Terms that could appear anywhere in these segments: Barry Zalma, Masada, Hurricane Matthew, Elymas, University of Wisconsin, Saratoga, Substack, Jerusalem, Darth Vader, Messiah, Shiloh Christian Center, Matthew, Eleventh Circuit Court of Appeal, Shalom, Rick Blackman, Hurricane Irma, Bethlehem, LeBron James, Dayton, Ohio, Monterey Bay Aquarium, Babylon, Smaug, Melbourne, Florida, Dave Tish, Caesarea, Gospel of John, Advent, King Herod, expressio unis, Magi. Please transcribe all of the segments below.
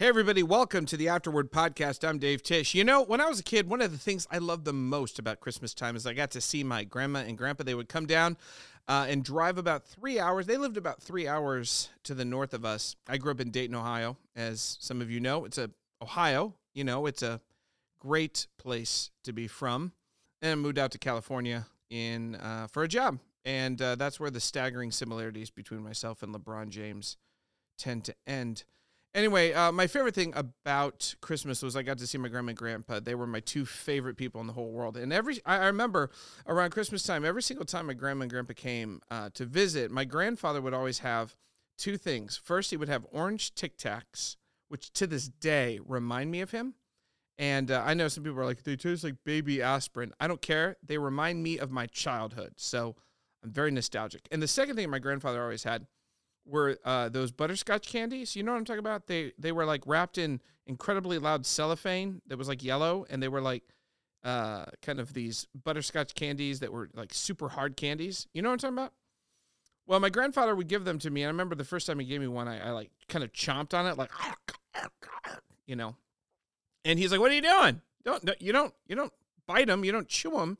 Hey everybody, welcome to the Afterword Podcast. I'm Dave Tish. You know, when I was a kid, one of the things I loved the most about Christmas time is I got to see my grandma and grandpa. They would come down and drive about 3 hours. They lived about 3 hours to the north of us. I grew up in Dayton, Ohio, as some of you know. It's a great place to be from. And I moved out to California for a job. And that's where the staggering similarities between myself and LeBron James tend to end. Anyway, my favorite thing about Christmas was I got to see my grandma and grandpa. They were my two favorite people in the whole world. And I remember around Christmas time, every single time my grandma and grandpa came to visit, my grandfather would always have two things. First, he would have orange Tic Tacs, which to this day remind me of him. And I know some people are like, they taste like baby aspirin. I don't care. They remind me of my childhood. So I'm very nostalgic. And the second thing my grandfather always had were those butterscotch candies. You know what I'm talking about? They were like wrapped in incredibly loud cellophane that was like yellow, and they were like kind of these butterscotch candies that were like super hard candies. You know what I'm talking about? Well, my grandfather would give them to me, and I remember the first time he gave me one, I like kind of chomped on it, like, you know. And he's like, "What are you doing? You don't bite them. You don't chew them.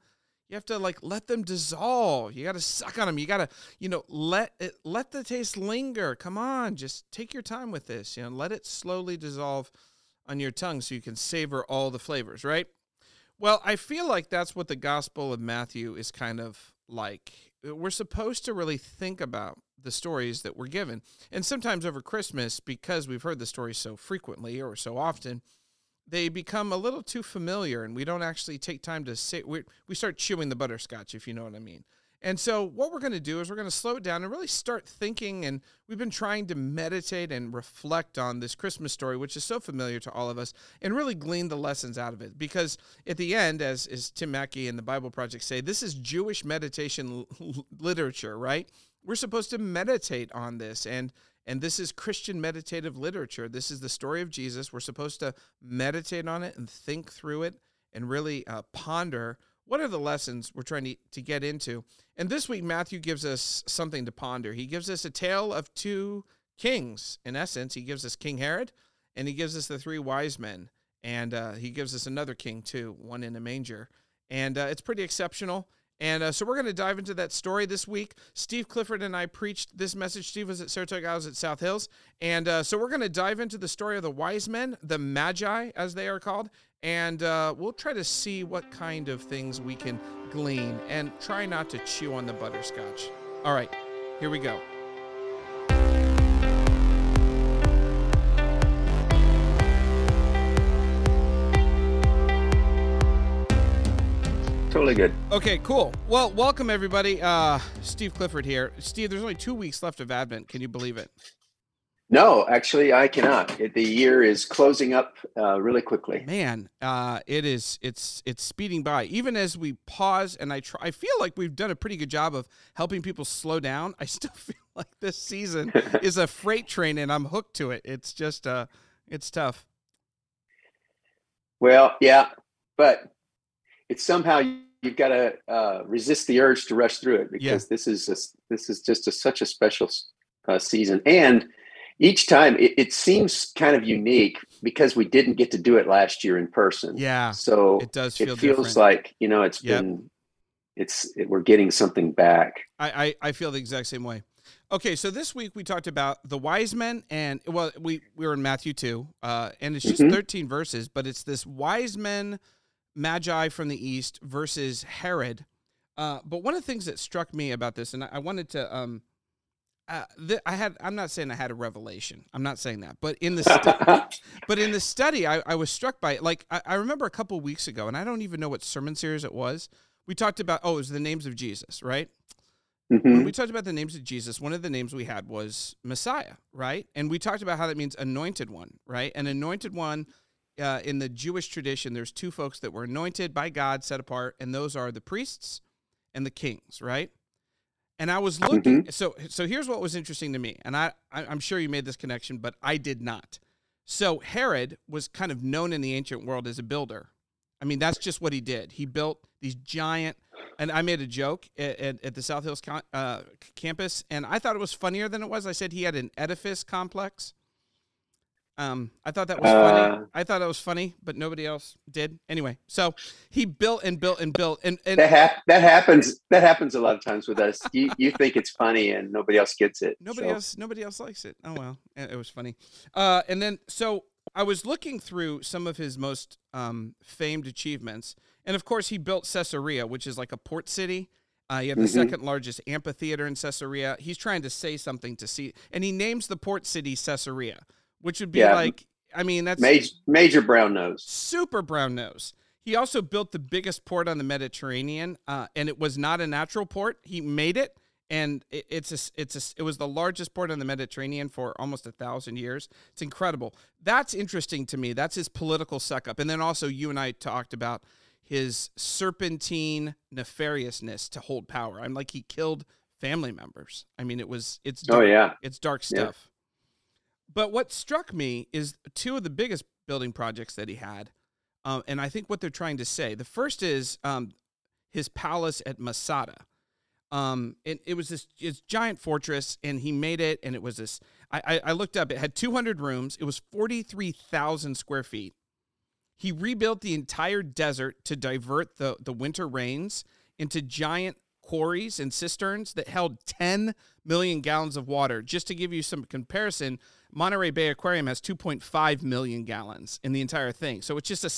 You have to like let them dissolve. You got to suck on them. You got to, let the taste linger. Come on, just take your time with this. Let it slowly dissolve on your tongue so you can savor all the flavors, right?" Well, I feel like that's what the Gospel of Matthew is kind of like. We're supposed to really think about the stories that we're given. And sometimes over Christmas, because we've heard the stories so frequently or so often, they become a little too familiar, and we don't actually take time to sit. We start chewing the butterscotch, if you know what I mean. And so what we're going to do is we're going to slow it down and really start thinking, and we've been trying to meditate and reflect on this Christmas story, which is so familiar to all of us, and really glean the lessons out of it. Because at the end, as Tim Mackey and the Bible Project say, this is Jewish meditation literature, right? We're supposed to meditate on this, and this is Christian meditative literature. This is the story of Jesus. We're supposed to meditate on it and think through it and really ponder what are the lessons we're trying to get into. And this week, Matthew gives us something to ponder. He gives us a tale of two kings. In essence, he gives us King Herod, and he gives us the three wise men. And he gives us another king, too, one in a manger. And it's pretty exceptional. And so we're going to dive into that story this week. Steve Clifford and I preached this message. Steve was at Saratoga, I was at South Hills. And so we're going to dive into the story of the wise men, the Magi, as they are called. And we'll try to see what kind of things we can glean and try not to chew on the butterscotch. All right, here we go. Totally good. Okay, cool. Well, welcome everybody. Steve Clifford here. Steve, there's only 2 weeks left of Advent. Can you believe it? No, actually, I cannot. The year is closing up really quickly. Man, it is. It's speeding by. Even as we pause, and I feel like we've done a pretty good job of helping people slow down. I still feel like this season is a freight train, and I'm hooked to it. It's just, it's tough. Well, yeah, but it's somehow you've got to resist the urge to rush through it, because this is just such a special season. And each time it seems kind of unique because we didn't get to do it last year in person. Yeah. So it feels different. Like, it's been, we're getting something back. I feel the exact same way. Okay. So this week we talked about the wise men, and well, we were in Matthew 2, and it's just 13 verses, but it's this wise men, Magi from the East versus Herod. But one of the things that struck me about this, and I wanted to, I'm not saying I had a revelation. I'm not saying that, but in the study, I was struck by it. Like, I remember a couple of weeks ago, and I don't even know what sermon series it was. We talked about, it was the names of Jesus, right? Mm-hmm. When we talked about the names of Jesus, one of the names we had was Messiah, right? And we talked about how that means anointed one, right? An anointed one, in the Jewish tradition, there's two folks that were anointed by God, set apart, and those are the priests and the kings, right? And I was looking, so here's what was interesting to me, and I'm sure you made this connection, but I did not. So Herod was kind of known in the ancient world as a builder. I mean, that's just what he did. He built these giant, and I made a joke at the South Hills campus, and I thought it was funnier than it was. I said he had an edifice complex. I thought that was funny. I thought that was funny, but nobody else did. Anyway, so he built and built and built, and that happens. That happens a lot of times with us. You think it's funny, and nobody else gets it. Nobody else likes it. Oh well, it was funny. And then so I was looking through some of his most famed achievements, and of course he built Caesarea, which is like a port city. You have the second largest amphitheater in Caesarea. He's trying to say something to see, and he names the port city Caesarea. Which would be like, I mean, that's major brown nose, super brown nose. He also built the biggest port on the Mediterranean, and it was not a natural port. He made it, and it was the largest port on the Mediterranean for almost 1,000 years. It's incredible. That's interesting to me. That's his political suck up. And then also, you and I talked about his serpentine nefariousness to hold power. I'm like, he killed family members. I mean, it's dark, it's dark stuff. Yeah. But what struck me is two of the biggest building projects that he had, and I think what they're trying to say. The first is his palace at Masada. It was this giant fortress, and he made it, and it was this. I looked up. It had 200 rooms. It was 43,000 square feet. He rebuilt the entire desert to divert the winter rains into giant quarries and cisterns that held 10 million gallons of water. Just to give you some comparison, Monterey Bay Aquarium has 2.5 million gallons in the entire thing. So it's just a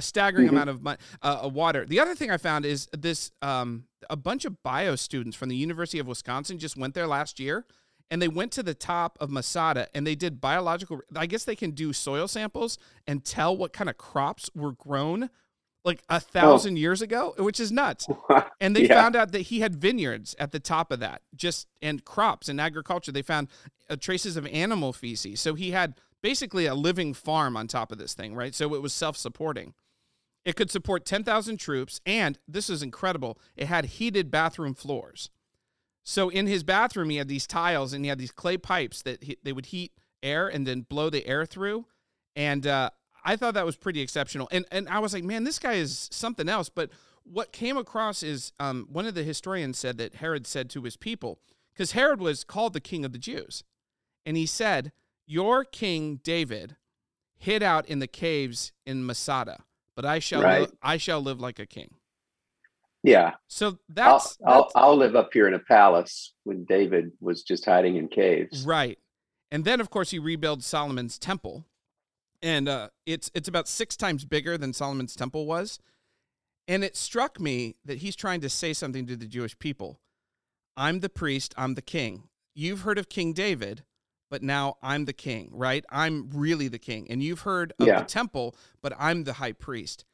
staggering amount of water. The other thing I found is this, a bunch of bio students from the University of Wisconsin just went there last year, and they went to the top of Masada, and they did biological. I guess they can do soil samples and tell what kind of crops were grown like 1,000 years ago, which is nuts. And they found out that he had vineyards at the top of that, and crops and agriculture. They found traces of animal feces. So he had basically a living farm on top of this thing, right? So it was self-supporting. It could support 10,000 troops, and this is incredible, it had heated bathroom floors. So in his bathroom, he had these tiles, and he had these clay pipes that they would heat air and then blow the air through, and I thought that was pretty exceptional. And I was like, man, this guy is something else. But what came across is one of the historians said that Herod said to his people, because Herod was called the king of the Jews. And he said, your king David hid out in the caves in Masada, but I shall live like a king. Yeah. So I'll live up here in a palace when David was just hiding in caves. Right. And then, of course, he rebuilt Solomon's temple. And it's about 6 times bigger than Solomon's temple was. And it struck me that he's trying to say something to the Jewish people. I'm the priest. I'm the king. You've heard of King David, but now I'm the king, right? I'm really the king. And you've heard of the temple, but I'm the high priest.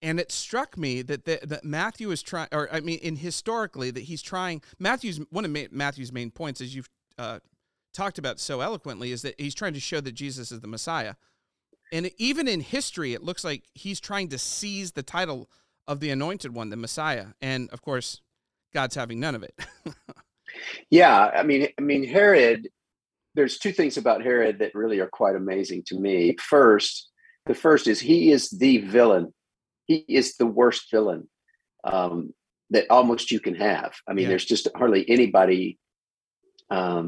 And it struck me that Matthew is trying, or I mean, in historically, that he's trying. One of Matthew's main points, as you've talked about so eloquently, is that he's trying to show that Jesus is the Messiah. And even in history, it looks like he's trying to seize the title of the anointed one, the Messiah. And, of course, God's having none of it. Yeah, I mean, Herod, there's 2 things about Herod that really are quite amazing to me. First, the first is he is the villain. He is the worst villain that almost you can have. I mean, there's just hardly anybody that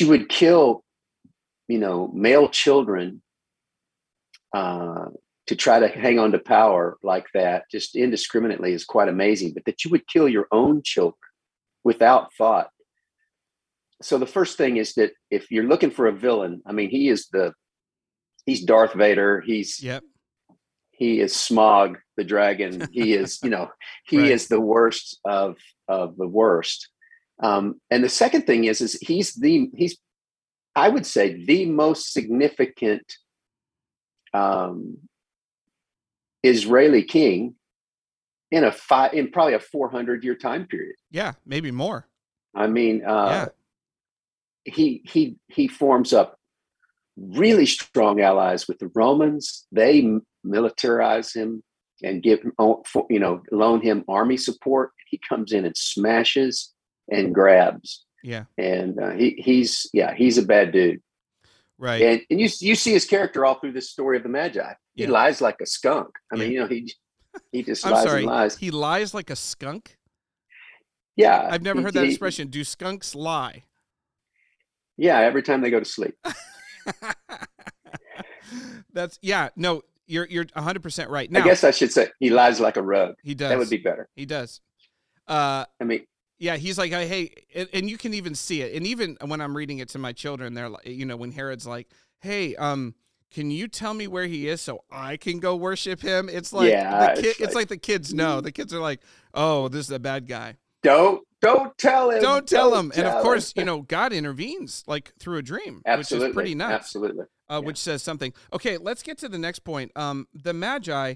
you would kill, you know, male children to try to hang on to power like that, just indiscriminately, is quite amazing. But that you would kill your own children without thought. So the first thing is that if you're looking for a villain, I mean, he's Darth Vader. He is Smaug the dragon. He is, you know, is the worst of the worst. And the second thing is he's I would say the most significant Israeli king in probably a 400-year time period. Yeah, maybe more. I mean, he forms up really strong allies with the Romans. They militarize him and loan him army support. He comes in and smashes and grabs. Yeah, and he's a bad dude, right? And you see his character all through this story of the Magi. He lies like a skunk. I mean, you know, he just lies and lies. He lies like a skunk. Yeah, I've never heard that expression. Do skunks lie? Yeah, every time they go to sleep. That's yeah. No, you're 100% right. Now, I guess I should say he lies like a rug. He does. That would be better. He does. I mean, yeah, he's like, hey, and you can even see it. And even when I'm reading it to my children, they're like, you know, when Herod's like, hey, can you tell me where he is so I can go worship him? It's like, yeah, it's like the kids know. The kids are like, oh, this is a bad guy. Don't tell him. Don't tell him. And of course, you know, God intervenes like through a dream, absolutely, which is pretty nuts. Absolutely. Yeah. Which says something. Okay, let's get to the next point. The Magi,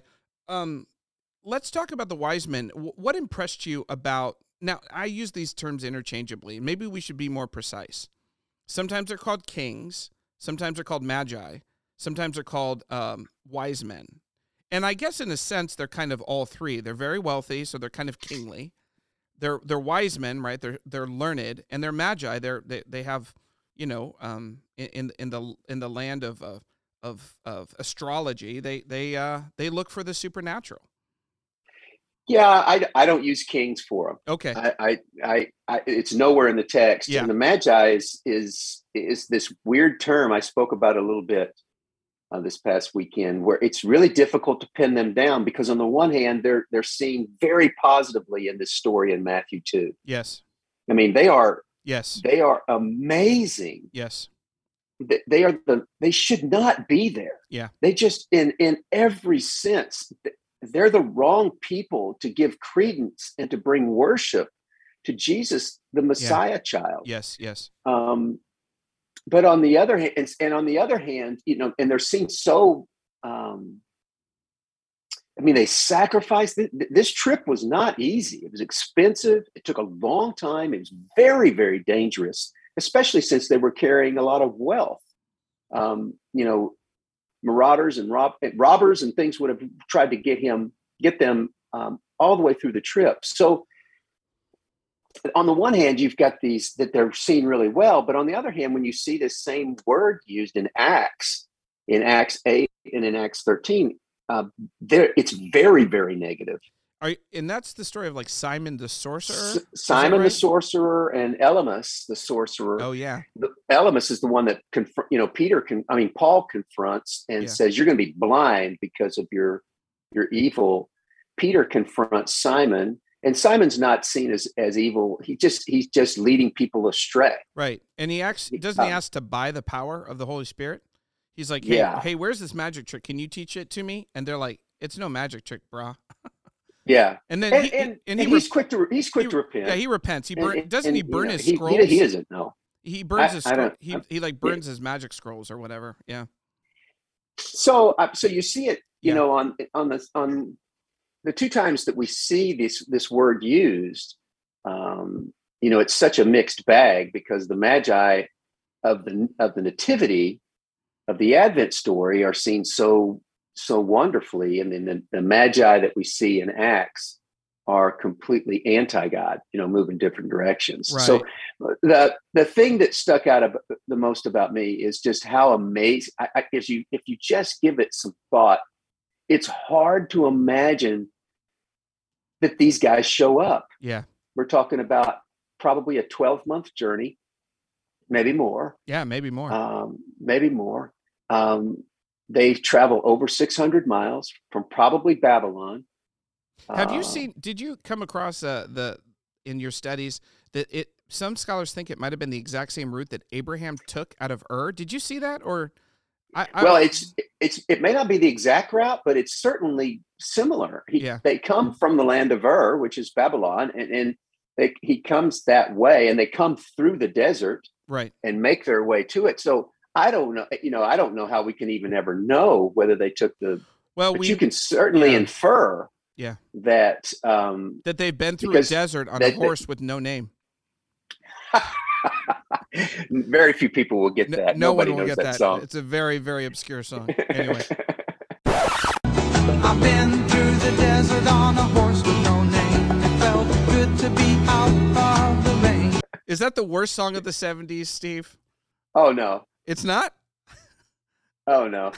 let's talk about the wise men. What impressed you about, now I use these terms interchangeably. Maybe we should be more precise. Sometimes they're called kings. Sometimes they're called Magi. Sometimes they're called wise men. And I guess in a sense, they're kind of all three. They're very wealthy, so they're kind of kingly. They're wise men, right? They're learned, and they're Magi. They have, you know, in the land of astrology, they look for the supernatural. Yeah, I don't use kings for them. Okay. I it's nowhere in the text. Yeah. And the Magi is this weird term I spoke about a little bit this past weekend, where it's really difficult to pin them down, because on the one hand, they're seen very positively in this story in Matthew 2. Yes. I mean, they are amazing. Yes. They should not be there. Yeah. They just, in every sense, they're the wrong people to give credence and to bring worship to Jesus, the Messiah child. Yes. Yes. But on the other hand, you know, and they're seen so, I mean, they sacrificed. This trip was not easy. It was expensive. It took a long time. It was very, very dangerous, especially since they were carrying a lot of wealth. You know, marauders and robbers and things would have tried to get them all the way through the trip. So on the one hand, you've got these that they're seen really well, but on the other hand, when you see this same word used in Acts 8 and in Acts 13, there it's very, very negative. And that's the story of like Simon the sorcerer? Simon, right? The sorcerer, and Elymas the sorcerer. Oh yeah. Elymas is the one that Paul confronts and says, you're going to be blind because of your evil. Peter confronts Simon. And Simon's not seen as evil. He's just leading people astray. Right. And he ask to buy the power of the Holy Spirit? He's like, hey, where's this magic trick? Can you teach it to me? And they're like, it's no magic trick, brah. Yeah. And then he's quick to repent. Yeah, he repents. He burns his scrolls? He doesn't know. He burns his scrolls. He burns his magic scrolls or whatever. Yeah. So you see it, you know, on the two times that we see this word used, you know, it's such a mixed bag, because the Magi of the nativity of the Advent story are seen so wonderfully, and then the Magi that we see in Acts are completely anti-God, you know, move in different directions. Right. So the thing that stuck out the most about me is just how amazing, if you just give it some thought, it's hard to imagine that these guys show up. Yeah. We're talking about probably a 12-month journey, maybe more. Yeah, maybe more. They travel over 600 miles from probably Babylon. Have you seen, did you come across in your studies that some scholars think it might've been the exact same route that Abraham took out of Ur? Did you see that? Or it may not be the exact route, but it's certainly similar. They come from the land of Ur, which is Babylon, and he comes that way, and they come through the desert, right, and make their way to it. So I don't know, you know, I don't know how we can even ever know whether they took but you can certainly infer, that they've been through a desert on a horse with no name. Very few people will get that. No one will get that song. It's a very, very obscure song. Anyway. I've been through the desert on a horse with no name. It felt good to be out of the rain. Is that the worst song of the 70s, Steve? Oh, no. It's not? Oh, no.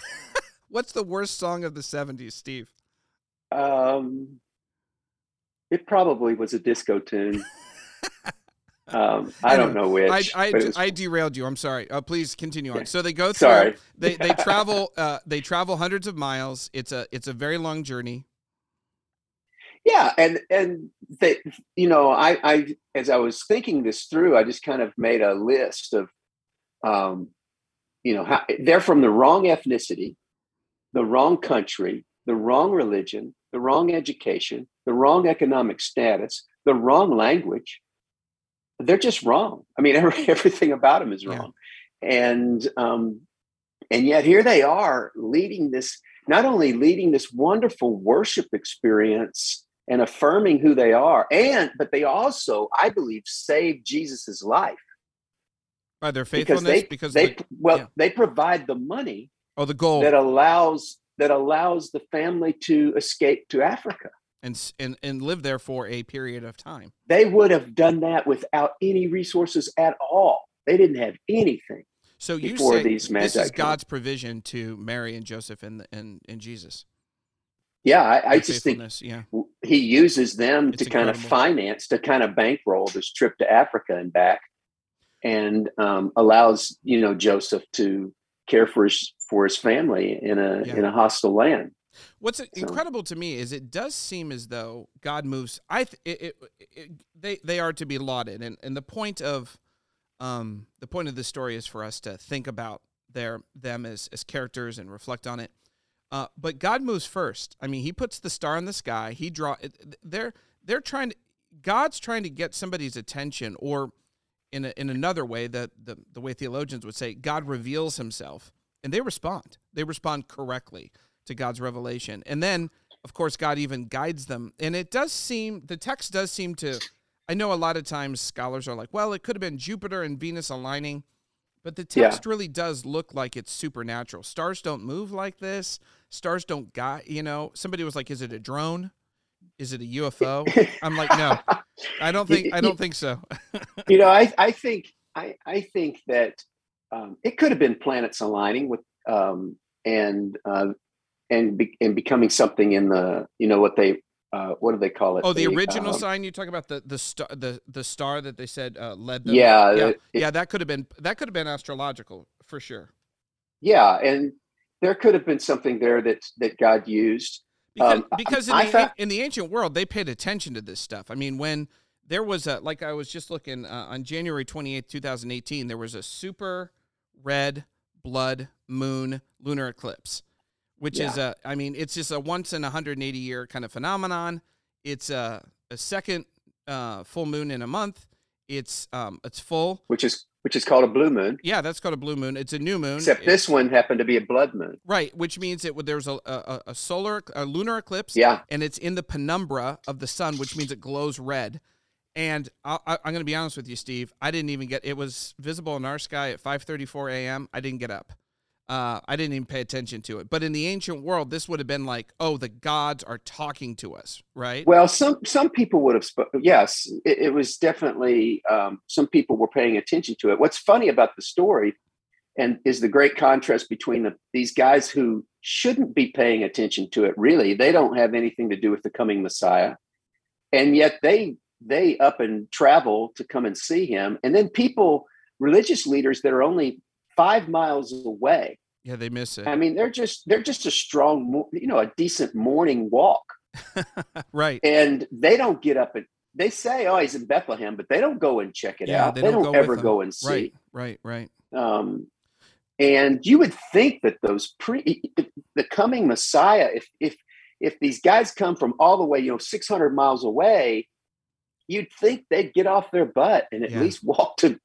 What's the worst song of the 70s, Steve? It probably was a disco tune. I don't know which. I derailed you. I'm sorry. Please continue on. So they go through. Sorry. They travel. They travel hundreds of miles. It's a very long journey. Yeah, and they, you know, I as I was thinking this through, I just kind of made a list of, you know, how, they're from the wrong ethnicity, the wrong country, the wrong religion, the wrong education, the wrong economic status, the wrong language. They're just wrong. I mean, everything about them is wrong. Yeah. And yet here they are leading this, not only leading this wonderful worship experience and affirming who they are, but they also, I believe, saved Jesus's life. By their faithfulness? They provide the money. Oh, the gold that allows the family to escape to Africa and live there for a period of time. They would have done that without any resources at all. They didn't have anything. So you say these Magi, this is God's provision to Mary and Joseph and Jesus. Yeah, I just think he uses them to kind of bankroll this trip to Africa and back, and allows, you know, Joseph to care for his family in a hostile land. What's incredible to me is it does seem as though God moves. They are to be lauded, and the point of the story is for us to think about them as characters and reflect on it. But God moves first. I mean, He puts the star in the sky. God's trying to get somebody's attention, or in another way, the way theologians would say, God reveals Himself, and they respond. They respond correctly to God's revelation, and then, of course, God even guides them. And it does seem, the text does seem to. I know a lot of times scholars are like, well, it could have been Jupiter and Venus aligning, but the text really does look like it's supernatural. Stars don't move like this. Stars don't guide, you know. Somebody was like, is it a drone? Is it a UFO? I'm like, no, I don't think so. You know, I think that it could have been planets aligning with and becoming something in the, you know, what they, what do they call it? Oh, the original sign you talk about, the star that they said led them. Yeah, that could have been astrological for sure. Yeah, and there could have been something there that God used because in the ancient world they paid attention to this stuff. I mean, when there was I was just looking on January 28th, 2018, there was a super red blood moon lunar eclipse. Which is it's just a once in 180 year kind of phenomenon. It's a second full moon in a month. It's full, which is called a blue moon. Yeah, that's called a blue moon. It's a new moon. Except this one happened to be a blood moon. Right, which means there's a lunar eclipse. Yeah, and it's in the penumbra of the sun, which means it glows red. And I'm going to be honest with you, Steve. I didn't even get it. Was visible in our sky at 5:34 a.m. I didn't get up. I didn't even pay attention to it. But in the ancient world, this would have been like, oh, the gods are talking to us, right? Well, some people would have spoken. Yes, it was definitely, some people were paying attention to it. What's funny about the story and is the great contrast between these guys who shouldn't be paying attention to it, really. They don't have anything to do with the coming Messiah. And yet they up and travel to come and see him. And then religious leaders that are only 5 miles away. Yeah, they miss it. I mean, they're just a strong, you know, a decent morning walk. Right. And they don't get up and they say, "Oh, he's in Bethlehem," but they don't go and check it out. They don't ever go and see. Right. And you would think that the coming Messiah, if these guys come from all the way, you know, 600 miles away, you'd think they'd get off their butt and at least walk to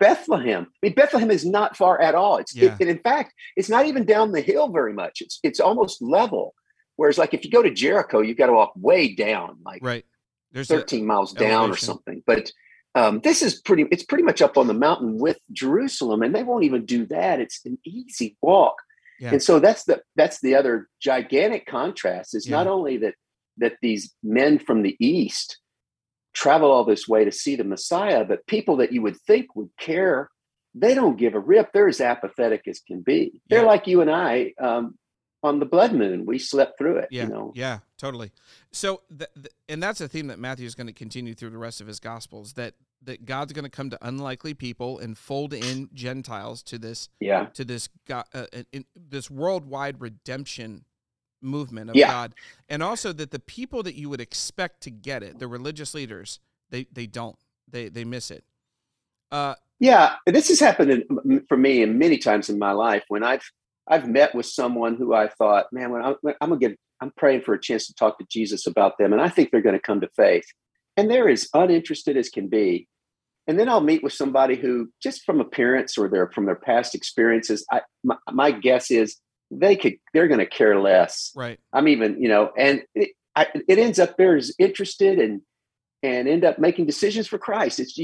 Bethlehem. I mean, Bethlehem is not far at all. And in fact, it's not even down the hill very much. It's almost level. Whereas, like, if you go to Jericho, you've got to walk way down, like there's 13 miles down or something. But this is it's pretty much up on the mountain with Jerusalem, and they won't even do that. It's an easy walk. Yeah. And so that's the other gigantic contrast is not only that these men from the East travel all this way to see the Messiah, but people that you would think would care, they don't give a rip. They're as apathetic as can be. They're like you and I on the blood moon. We slept through it. Yeah, you know? Yeah, totally. So, and that's a theme that Matthew is going to continue through the rest of his Gospels, that that God's going to come to unlikely people and fold in Gentiles to this, to this God, in this worldwide redemption movement of God, and also that the people that you would expect to get it, the religious leaders, they don't, they miss it. This has happened for me and many times in my life when I've met with someone who I thought, man, I'm praying for a chance to talk to Jesus about them, and I think they're going to come to faith, and they're as uninterested as can be. And then I'll meet with somebody who, just from appearance or from their past experiences, my guess is they're going to care less. Right. I'm even, and it ends up they're as interested and end up making decisions for Christ. It's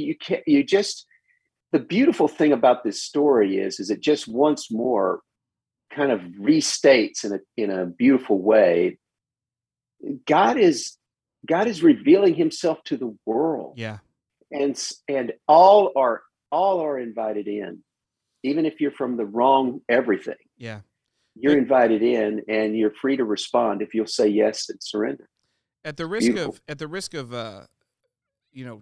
the beautiful thing about this story is it just once more kind of restates in a beautiful way, God is revealing himself to the world. Yeah. And all are invited in. Even if you're from the wrong everything. Yeah. You're invited in, and you're free to respond if you'll say yes and surrender. At the risk of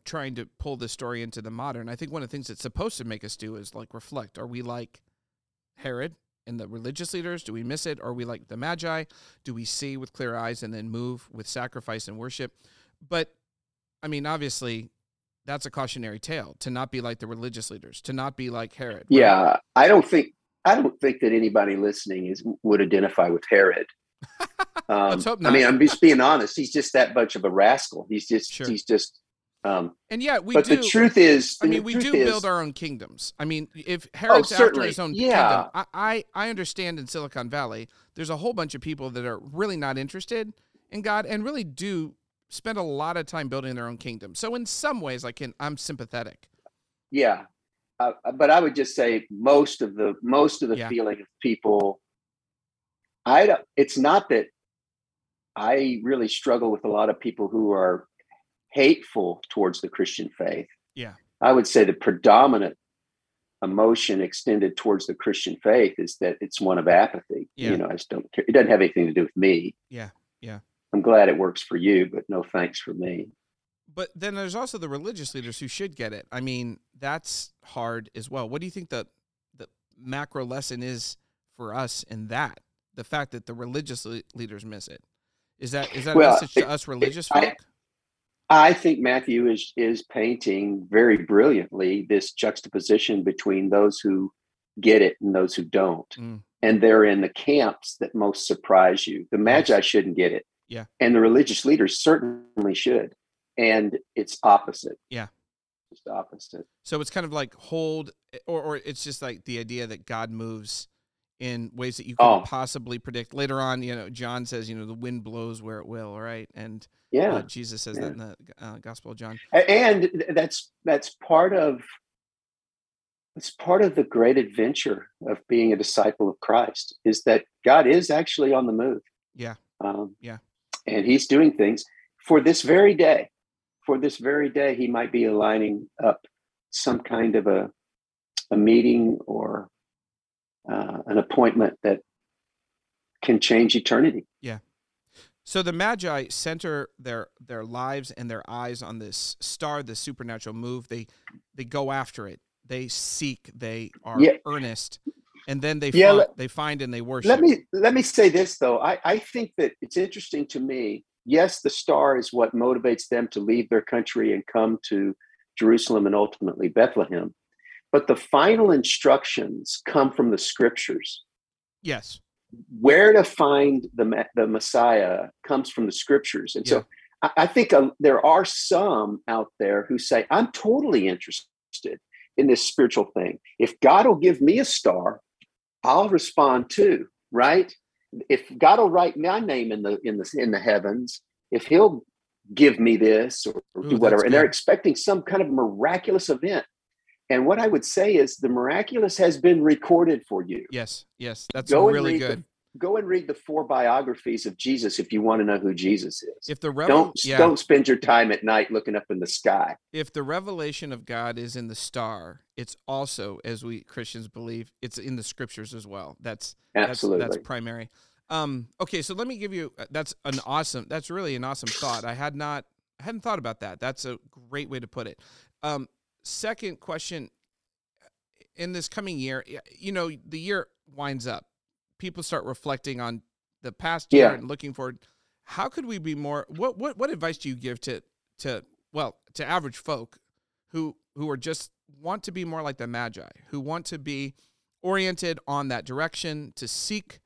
trying to pull this story into the modern, I think one of the things it's supposed to make us do is like reflect. Are we like Herod and the religious leaders? Do we miss it? Are we like the Magi? Do we see with clear eyes and then move with sacrifice and worship? But I mean, obviously, that's a cautionary tale to not be like the religious leaders, to not be like Herod. Right? Yeah, I don't think that anybody listening would identify with Herod. Let's hope not. I mean, I'm just being honest. He's just that bunch of a rascal. He's just. And yeah, we. But do, the truth is, I mean, we do build our own kingdoms. I mean, if Herod's after his own kingdom, I understand in Silicon Valley, there's a whole bunch of people that are really not interested in God and really do spend a lot of time building their own kingdom. So in some ways, I'm sympathetic. Yeah. But I would just say most of the feeling of people, it's not that I really struggle with a lot of people who are hateful towards the Christian faith. Yeah. I would say the predominant emotion extended towards the Christian faith is that it's one of apathy. Yeah. I just don't care. It doesn't have anything to do with me. Yeah. Yeah. I'm glad it works for you, but no thanks for me. But then there's also the religious leaders who should get it. I mean, that's hard as well. What do you think the macro lesson is for us in that? The fact that the religious leaders miss it. Is that a message to us religious folk? I think Matthew is painting very brilliantly this juxtaposition between those who get it and those who don't. Mm. And they're in the camps that most surprise you. The Magi shouldn't get it. Yeah. And the religious leaders certainly should. And it's opposite. Yeah. It's opposite. So it's kind of like or it's just like the idea that God moves in ways that you couldn't possibly predict. Later on, John says, the wind blows where it will, right? And Jesus says that in the Gospel of John. And that's part of the great adventure of being a disciple of Christ is that God is actually on the move. Yeah. And he's doing things for this very day. For this very day, he might be aligning up some kind of a meeting or an appointment that can change eternity. Yeah. So the Magi center their lives and their eyes on this star, this supernatural move. They go after it. They seek. They are earnest, and then they find and they worship. Let me say this though. I think that it's interesting to me. Yes, the star is what motivates them to leave their country and come to Jerusalem and ultimately Bethlehem. But the final instructions come from the scriptures. Yes. Where to find the Messiah comes from the scriptures. And so I think there are some out there who say, I'm totally interested in this spiritual thing. If God will give me a star, I'll respond too, right? If God will write my name in the heavens, if He'll give me this or do whatever, and they're expecting some kind of miraculous event. And what I would say is, the miraculous has been recorded for you. Yes, yes, that's really good. Go and read the 4 biographies of Jesus if you want to know who Jesus is. Don't spend your time at night looking up in the sky. If the revelation of God is in the star, it's also, as we Christians believe, it's in the scriptures as well. That's absolutely that's primary. Okay, so let me give you that's really an awesome thought. I hadn't thought about that. That's a great way to put it. Second question, in this coming year, you know, the year winds up. People start reflecting on the past year and looking forward. How could we be more, what advice do you give to average folk who are just want to be more like the Magi, who want to be oriented on that direction, to seek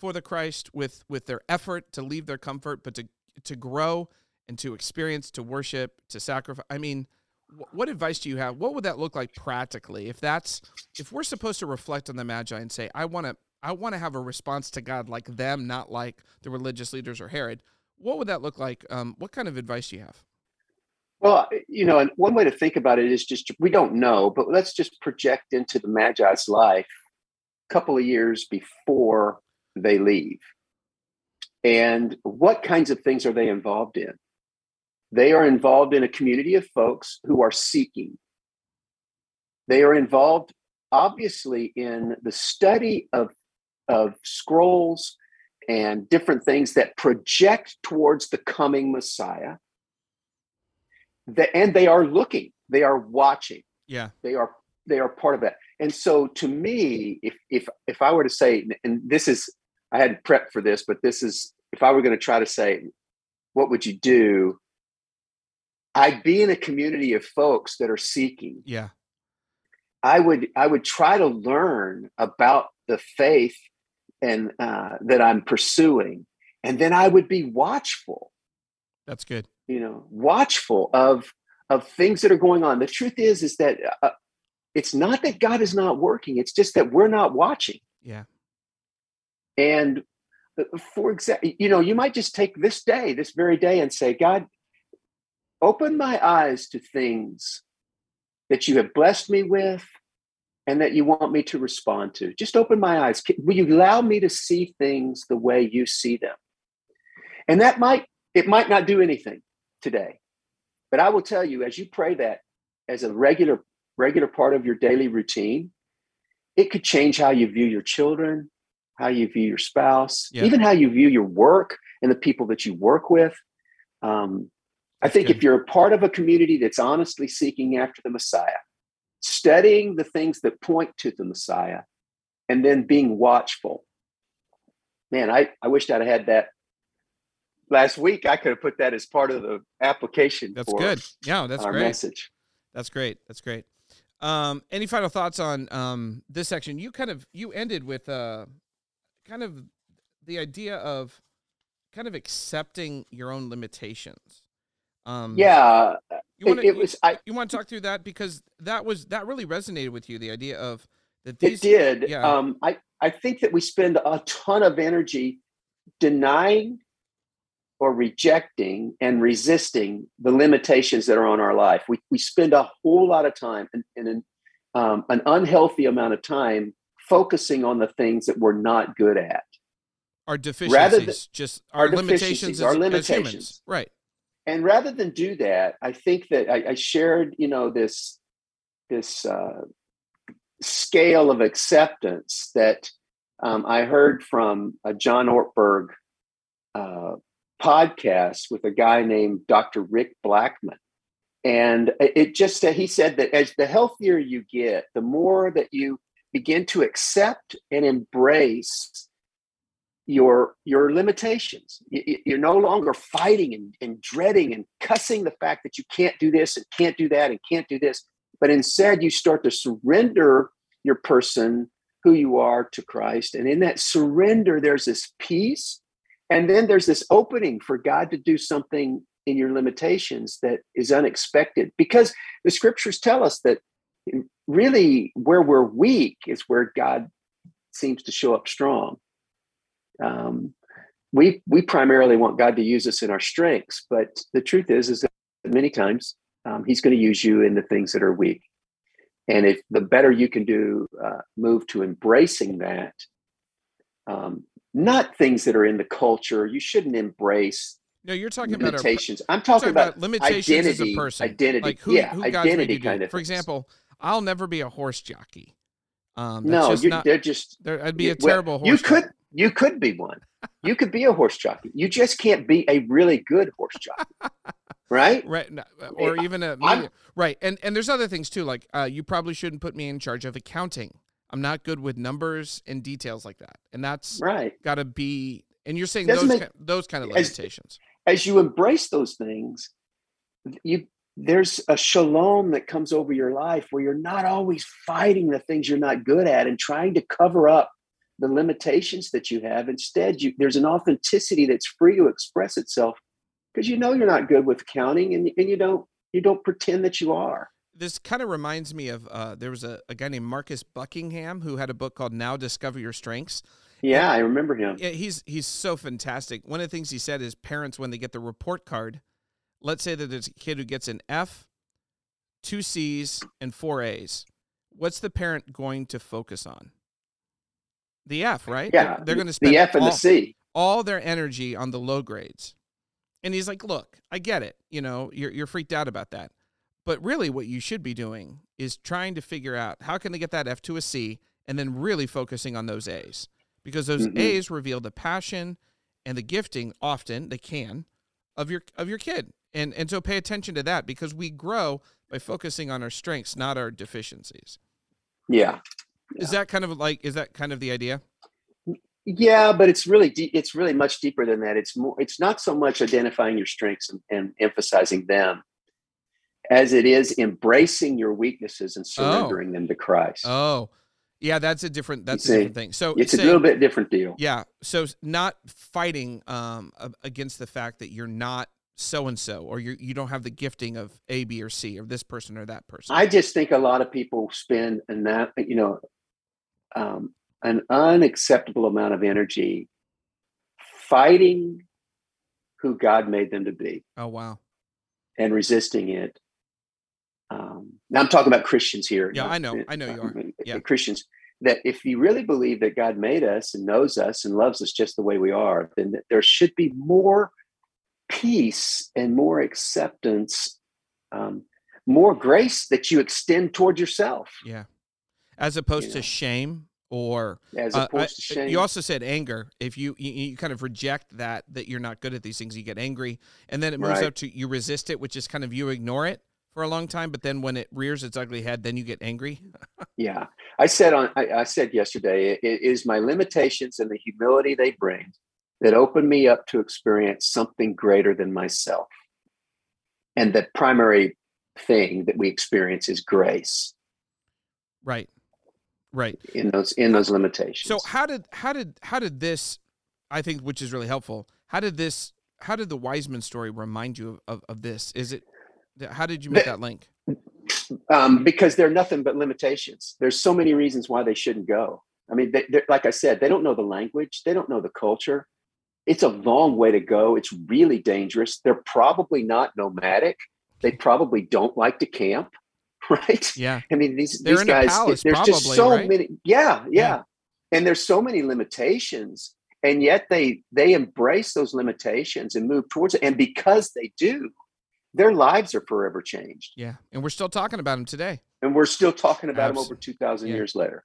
for the Christ with their effort, to leave their comfort, but to grow and to experience, to worship, to sacrifice? I mean, what advice do you have? What would that look like practically? If we're supposed to reflect on the Magi and say, I want to have a response to God like them, not like the religious leaders or Herod, what would that look like? What kind of advice do you have? Well, you know, and one way to think about it is just, we don't know, but let's just project into the Magi's life a couple of years before they leave. And what kinds of things are they involved in? They are involved in a community of folks who are seeking. They are involved, obviously, in the study of scrolls and different things that project towards the coming Messiah. And they are looking, they are watching. Yeah, they are part of that. And so, to me, if I were to say, and this is, I hadn't prepped for this, but this is, if I were going to try to say, what would you do? I'd be in a community of folks that are seeking. Yeah. I would try to learn about the faith and that I'm pursuing. And then I would be watchful. That's good. You know, watchful of things that are going on. The truth is that it's not that God is not working. It's just that we're not watching. Yeah. And for example, you know, you might just take this day, this very day, and say, God, open my eyes to things that you have blessed me with and that you want me to respond to. Just open my eyes. Will you allow me to see things the way you see them? And that might not do anything today. But I will tell you, as you pray that as a regular part of your daily routine, it could change how you view your children, how you view your spouse, even how you view your work and the people that you work with. I think if you're a part of a community that's honestly seeking after the Messiah, studying the things that point to the Messiah, and then being watchful. Man, I wished I'd had that last week. I could have put that as part of the application. That's good. Yeah, that's our great message. That's great. That's great. Any final thoughts on this section? You ended with kind of the idea of kind of accepting your own limitations. You want to talk through that, because that really resonated with you, the idea of that. It did. Yeah. I think that we spend a ton of energy denying or rejecting and resisting the limitations that are on our life. We spend a whole lot of time and an unhealthy amount of time focusing on the things that we're not good at. Our deficiencies, our limitations as humans. Right. And rather than do that, I think that I shared, you know, this scale of acceptance that I heard from a John Ortberg podcast with a guy named Dr. Rick Blackman. And it just said, he said that as the healthier you get, the more that you begin to accept and embrace your limitations. You're no longer fighting and dreading and cussing the fact that you can't do this and can't do that and can't do this. But instead, you start to surrender your person, who you are, to Christ. And in that surrender, there's this peace. And then there's this opening for God to do something in your limitations that is unexpected, because the scriptures tell us that really where we're weak is where God seems to show up strong. We primarily want God to use us in our strengths, but the truth is that many times he's going to use you in the things that are weak. And if the better you can do, move to embracing that, not things that are in the culture. You shouldn't embrace. No, you're talking limitations. About I'm talking about limitations identity, as a person. Identity, like who identity kind of. For example, I'll never be a horse jockey. I'd be a terrible horse. You could be one. You could be a horse jockey. You just can't be a really good horse jockey, Right. Or even a media. Right. And there's other things too. Like you probably shouldn't put me in charge of accounting. I'm not good with numbers and details like that. And that's right. Got to be. And you're saying those kind of limitations. As you embrace those things, there's a shalom that comes over your life where you're not always fighting the things you're not good at and trying to cover up the limitations that you have. Instead, there's an authenticity that's free to express itself because you know you're not good with counting, and you don't pretend that you are. This kind of reminds me of there was a guy named Marcus Buckingham who had a book called Now Discover Your Strengths. Yeah, I remember him. Yeah, he's so fantastic. One of the things he said is parents, when they get the report card, let's say that there's a kid who gets an F, 2 C's, and 4 A's. What's the parent going to focus on? The F, right? Yeah, they're going to spend the F and the C. All their energy on the low grades. And he's like, look, I get it. You know, you're freaked out about that. But really what you should be doing is trying to figure out how can they get that F to a C and then really focusing on those A's, because those A's reveal the passion and the gifting, often they can, of your kid. And so pay attention to that, because we grow by focusing on our strengths, not our deficiencies. Yeah. Is that kind of the idea? Yeah, but it's really much deeper than that. It's not so much identifying your strengths and emphasizing them, as it is embracing your weaknesses and surrendering them to Christ. Oh, yeah, that's a different thing. So it's a little bit different deal. Yeah, so not fighting against the fact that you're not so-and-so, or you don't have the gifting of A, B, or C, or this person or that person. I just think a lot of people spend an unacceptable amount of energy fighting who God made them to be. Oh, wow. And resisting it. Now I'm talking about Christians here. Yeah, I know you are. Yeah. Christians, that if you really believe that God made us and knows us and loves us just the way we are, then there should be more peace and more acceptance, more grace that you extend toward yourself. Yeah. As opposed to shame. Or you also said anger. If you kind of reject that you're not good at these things, you get angry, and then it moves up to you resist it, which is kind of you ignore it for a long time. But then when it rears its ugly head, then you get angry. Yeah, I said yesterday, it is my limitations and the humility they bring that open me up to experience something greater than myself. And the primary thing that we experience is grace. Right. Right. In those limitations. So how did this, I think, which is really helpful, how did the wise man story remind you of this? How did you make that link? Because they're nothing but limitations. There's so many reasons why they shouldn't go. I mean, like I said, they don't know the language. They don't know the culture. It's a long way to go. It's really dangerous. They're probably not nomadic. They probably don't like to camp. Right. Yeah. I mean, these guys, palace, there's probably, just so many. Yeah. And there's so many limitations, and yet they embrace those limitations and move towards it. And because they do, their lives are forever changed. Yeah. And we're still talking about them today. And we're still talking about them over 2,000 years later,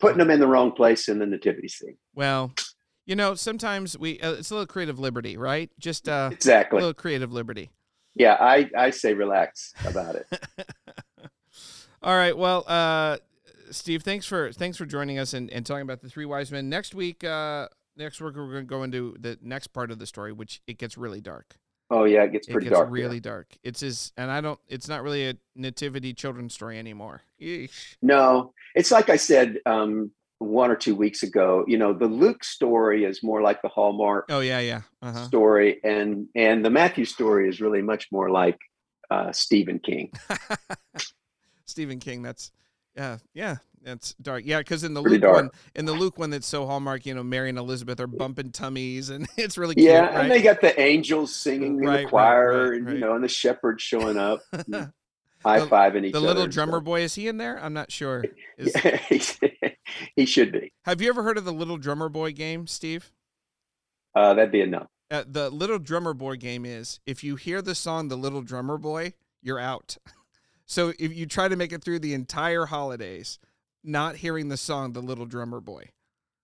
putting them in the wrong place in the nativity scene. Well, sometimes it's a little creative liberty, right? Just exactly. A little creative liberty. Yeah. I say relax about it. All right. Well, Steve, thanks for joining us and talking about the three wise men. Next week we're going to go into the next part of the story, which it gets really dark. Oh yeah, it gets pretty dark. Really dark. It's not really a nativity children's story anymore. Eesh. No, it's like I said 1 or 2 weeks ago. The Luke story is more like the Hallmark. Oh yeah, uh-huh. Story, and the Matthew story is really much more like Stephen King. Stephen King, that's dark. Yeah, because in the Luke one, that's so Hallmark, Mary and Elizabeth are bumping tummies, and it's really cute. Yeah, right? And they got the angels singing in the choir, and the shepherd showing up, high-fiving each other. The little drummer boy, is he in there? I'm not sure. He should be. Have you ever heard of the little drummer boy game, Steve? That'd be a no. The little drummer boy game is, if you hear the song The Little Drummer Boy, you're out. So if you try to make it through the entire holidays not hearing the song The Little Drummer Boy.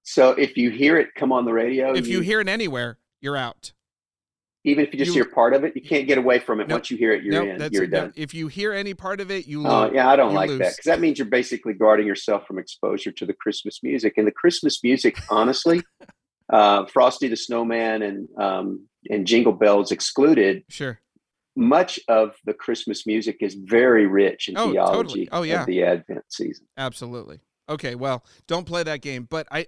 So if you hear it come on the radio. If you hear it anywhere, you're out. Even if you just hear part of it, you can't get away from it. Once you hear it, you're done. No. If you hear any part of it, you lose. I don't like that, because that means you're basically guarding yourself from exposure to the Christmas music. And the Christmas music, honestly, Frosty the Snowman and Jingle Bells excluded. Sure. Much of the Christmas music is very rich in theology of the Advent season. Absolutely. Okay, well, don't play that game. But I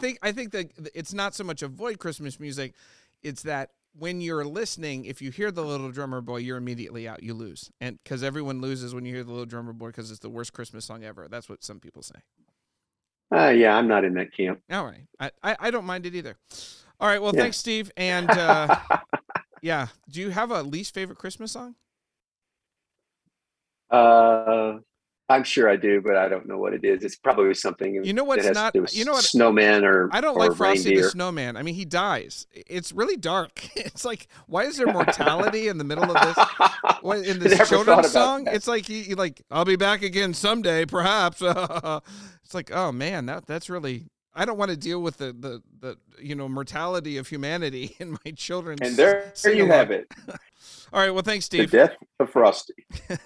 think that it's not so much avoid Christmas music. It's that when you're listening, if you hear the Little Drummer Boy, you're immediately out. You lose, and because everyone loses when you hear the Little Drummer Boy, because it's the worst Christmas song ever. That's what some people say. Yeah, I'm not in that camp. All right, I don't mind it either. All right, well, thanks, Steve. And yeah, do you have a least favorite Christmas song? I'm sure I do, but I don't know what it is. It's probably something. You know what's not? You know what? Snowman or I don't like Frosty the Snowman. I mean, he dies. It's really dark. It's like, why is there mortality in the middle of this? In this children's song, that. It's like he like I'll be back again someday, perhaps. It's like, oh man, that's really. I don't want to deal with the mortality of humanity in my children's. And there you have it. All right. Well, thanks, Steve. The death of Frosty.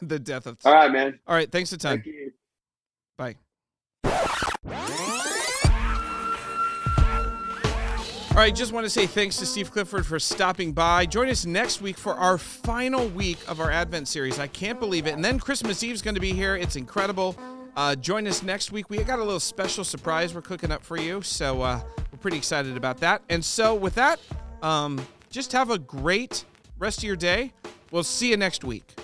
The death of. All right, man. All right. Thanks a ton. Thank you. Bye. All right. Just want to say thanks to Steve Clifford for stopping by. Join us next week for our final week of our Advent series. I can't believe it. And then Christmas Eve's going to be here. It's incredible. Join us next week. We got a little special surprise we're cooking up for you. So we're pretty excited about that. And so with that, just have a great rest of your day. We'll see you next week.